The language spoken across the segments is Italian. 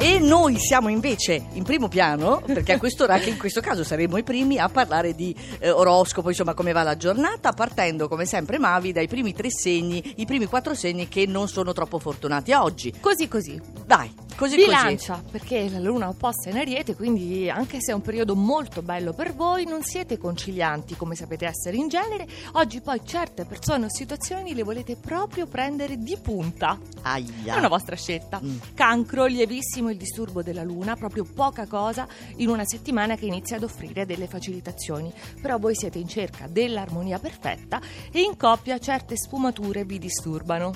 E noi siamo invece in primo piano, perché a quest'ora, anche in questo caso, saremo i primi a parlare di oroscopo, insomma, come va la giornata, partendo come sempre, Mavi, dai primi tre segni, i primi quattro segni che non sono troppo fortunati oggi. Così così. Dai. Così, Bilancia, così. Perché la luna opposta è in Ariete, quindi anche se è un periodo molto bello per voi, non siete concilianti come sapete essere in genere. Oggi poi certe persone o situazioni le volete proprio prendere di punta. Aia. È una vostra scelta. Cancro, lievissimo il disturbo della luna, proprio poca cosa in una settimana che inizia ad offrire delle facilitazioni. Però voi siete in cerca dell'armonia perfetta e in coppia certe sfumature vi disturbano.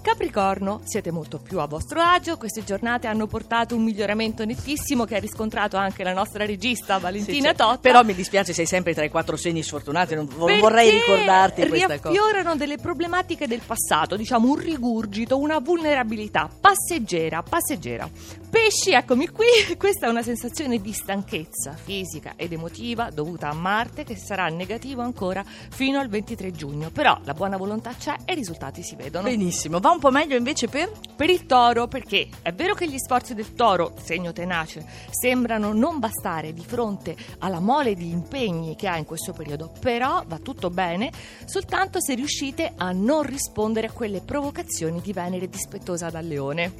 Capricorno, siete molto più a vostro agio, queste giornate hanno portato un miglioramento nettissimo che ha riscontrato anche la nostra regista Valentina, sì, Totta. Però mi dispiace, sei sempre tra i quattro segni sfortunati, non vorrei ricordarti questa cosa. Riaffiorano delle problematiche del passato, diciamo un rigurgito, una vulnerabilità passeggera. Pesci, eccomi qui, questa è una sensazione di stanchezza fisica ed emotiva dovuta a Marte, che sarà negativo ancora fino al 23 giugno, però la buona volontà c'è e i risultati si vedono. Benissimo, va un po' meglio invece per il Toro, perché è vero che gli sforzi del Toro, segno tenace, sembrano non bastare di fronte alla mole di impegni che ha in questo periodo, però va tutto bene soltanto se riuscite a non rispondere a quelle provocazioni di Venere dispettosa dal Leone.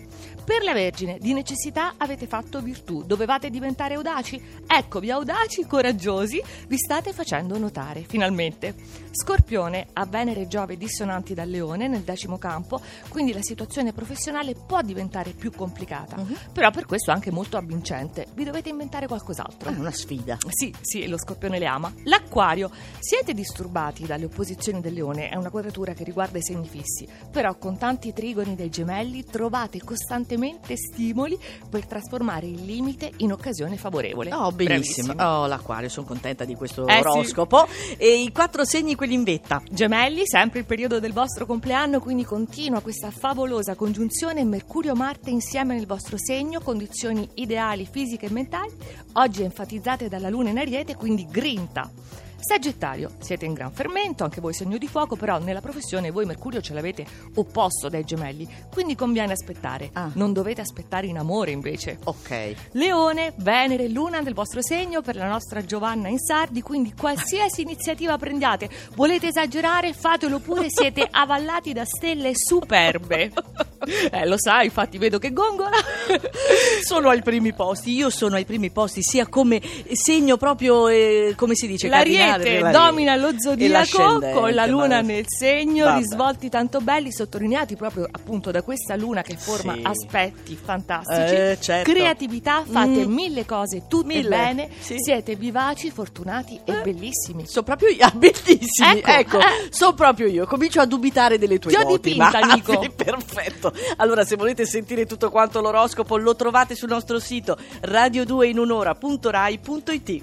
Per la Vergine, di necessità avete fatto virtù, dovevate diventare audaci, eccovi audaci, coraggiosi, vi state facendo notare finalmente. Scorpione, a Venere e Giove dissonanti dal Leone nel decimo campo, quindi la situazione professionale può diventare più complicata, però per questo anche molto avvincente. Vi dovete inventare qualcos'altro. È una sfida. Sì, lo Scorpione le ama. L'Acquario, siete disturbati dalle opposizioni del Leone, è una quadratura che riguarda i segni fissi, però con tanti trigoni dei Gemelli trovate costantemente stimoli per trasformare il limite in occasione favorevole. Oh, benissimo. Oh, l'Acquario, sono contenta di questo oroscopo. Sì. E i quattro segni, quelli in vetta. Gemelli, sempre il periodo del vostro compleanno, quindi continua questa favolosa congiunzione Mercurio-Marte in insieme nel vostro segno, condizioni ideali fisiche e mentali, oggi enfatizzate dalla luna in Ariete, quindi grinta. Sagittario, siete in gran fermento, anche voi segno di fuoco, però nella professione voi Mercurio ce l'avete opposto dai Gemelli, quindi conviene aspettare, non dovete aspettare in amore invece. Ok. Leone, Venere, Luna del vostro segno per la nostra Giovanna in Sardi, quindi qualsiasi iniziativa prendiate, volete esagerare, fatelo pure, siete avallati da stelle superbe. Lo sai, infatti vedo che gongola. Sono ai primi posti, io sono ai primi posti sia come segno proprio, come si dice, cardinale. Domina lo zodiaco con la luna nel segno, risvolti tanto belli, sottolineati proprio appunto da questa luna che forma aspetti fantastici, certo. Creatività, fate mille cose, tutte bene, siete vivaci, fortunati e bellissimi. Sono proprio io, bellissimi, ecco. Sono proprio io, comincio a dubitare delle tue doti, ma perfetto. Allora, se volete sentire tutto quanto l'oroscopo lo trovate sul nostro sito radio2inunora.rai.it.